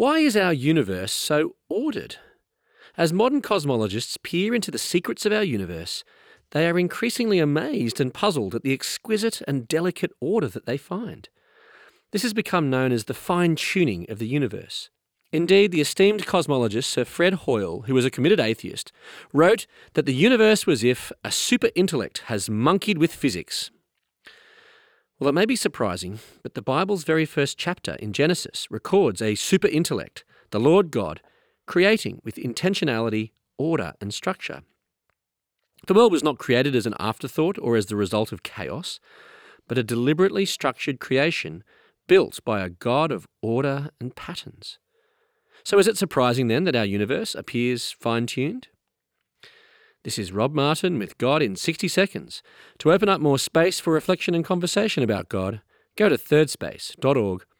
Why is our universe so ordered? As modern cosmologists peer into the secrets of our universe, they are increasingly amazed and puzzled at the exquisite and delicate order that they find. This has become known as the fine-tuning of the universe. Indeed, the esteemed cosmologist Sir Fred Hoyle, who was a committed atheist, wrote that the universe was if a super-intellect has monkeyed with physics. Well, it may be surprising, but the Bible's very first chapter in Genesis records a super-intellect, the Lord God, creating with intentionality, order and structure. The world was not created as an afterthought or as the result of chaos, but a deliberately structured creation built by a God of order and patterns. So is it surprising then that our universe appears fine-tuned? This is Rob Martin with God in 60 Seconds. To open up more space for reflection and conversation about God, go to thirdspace.org.au.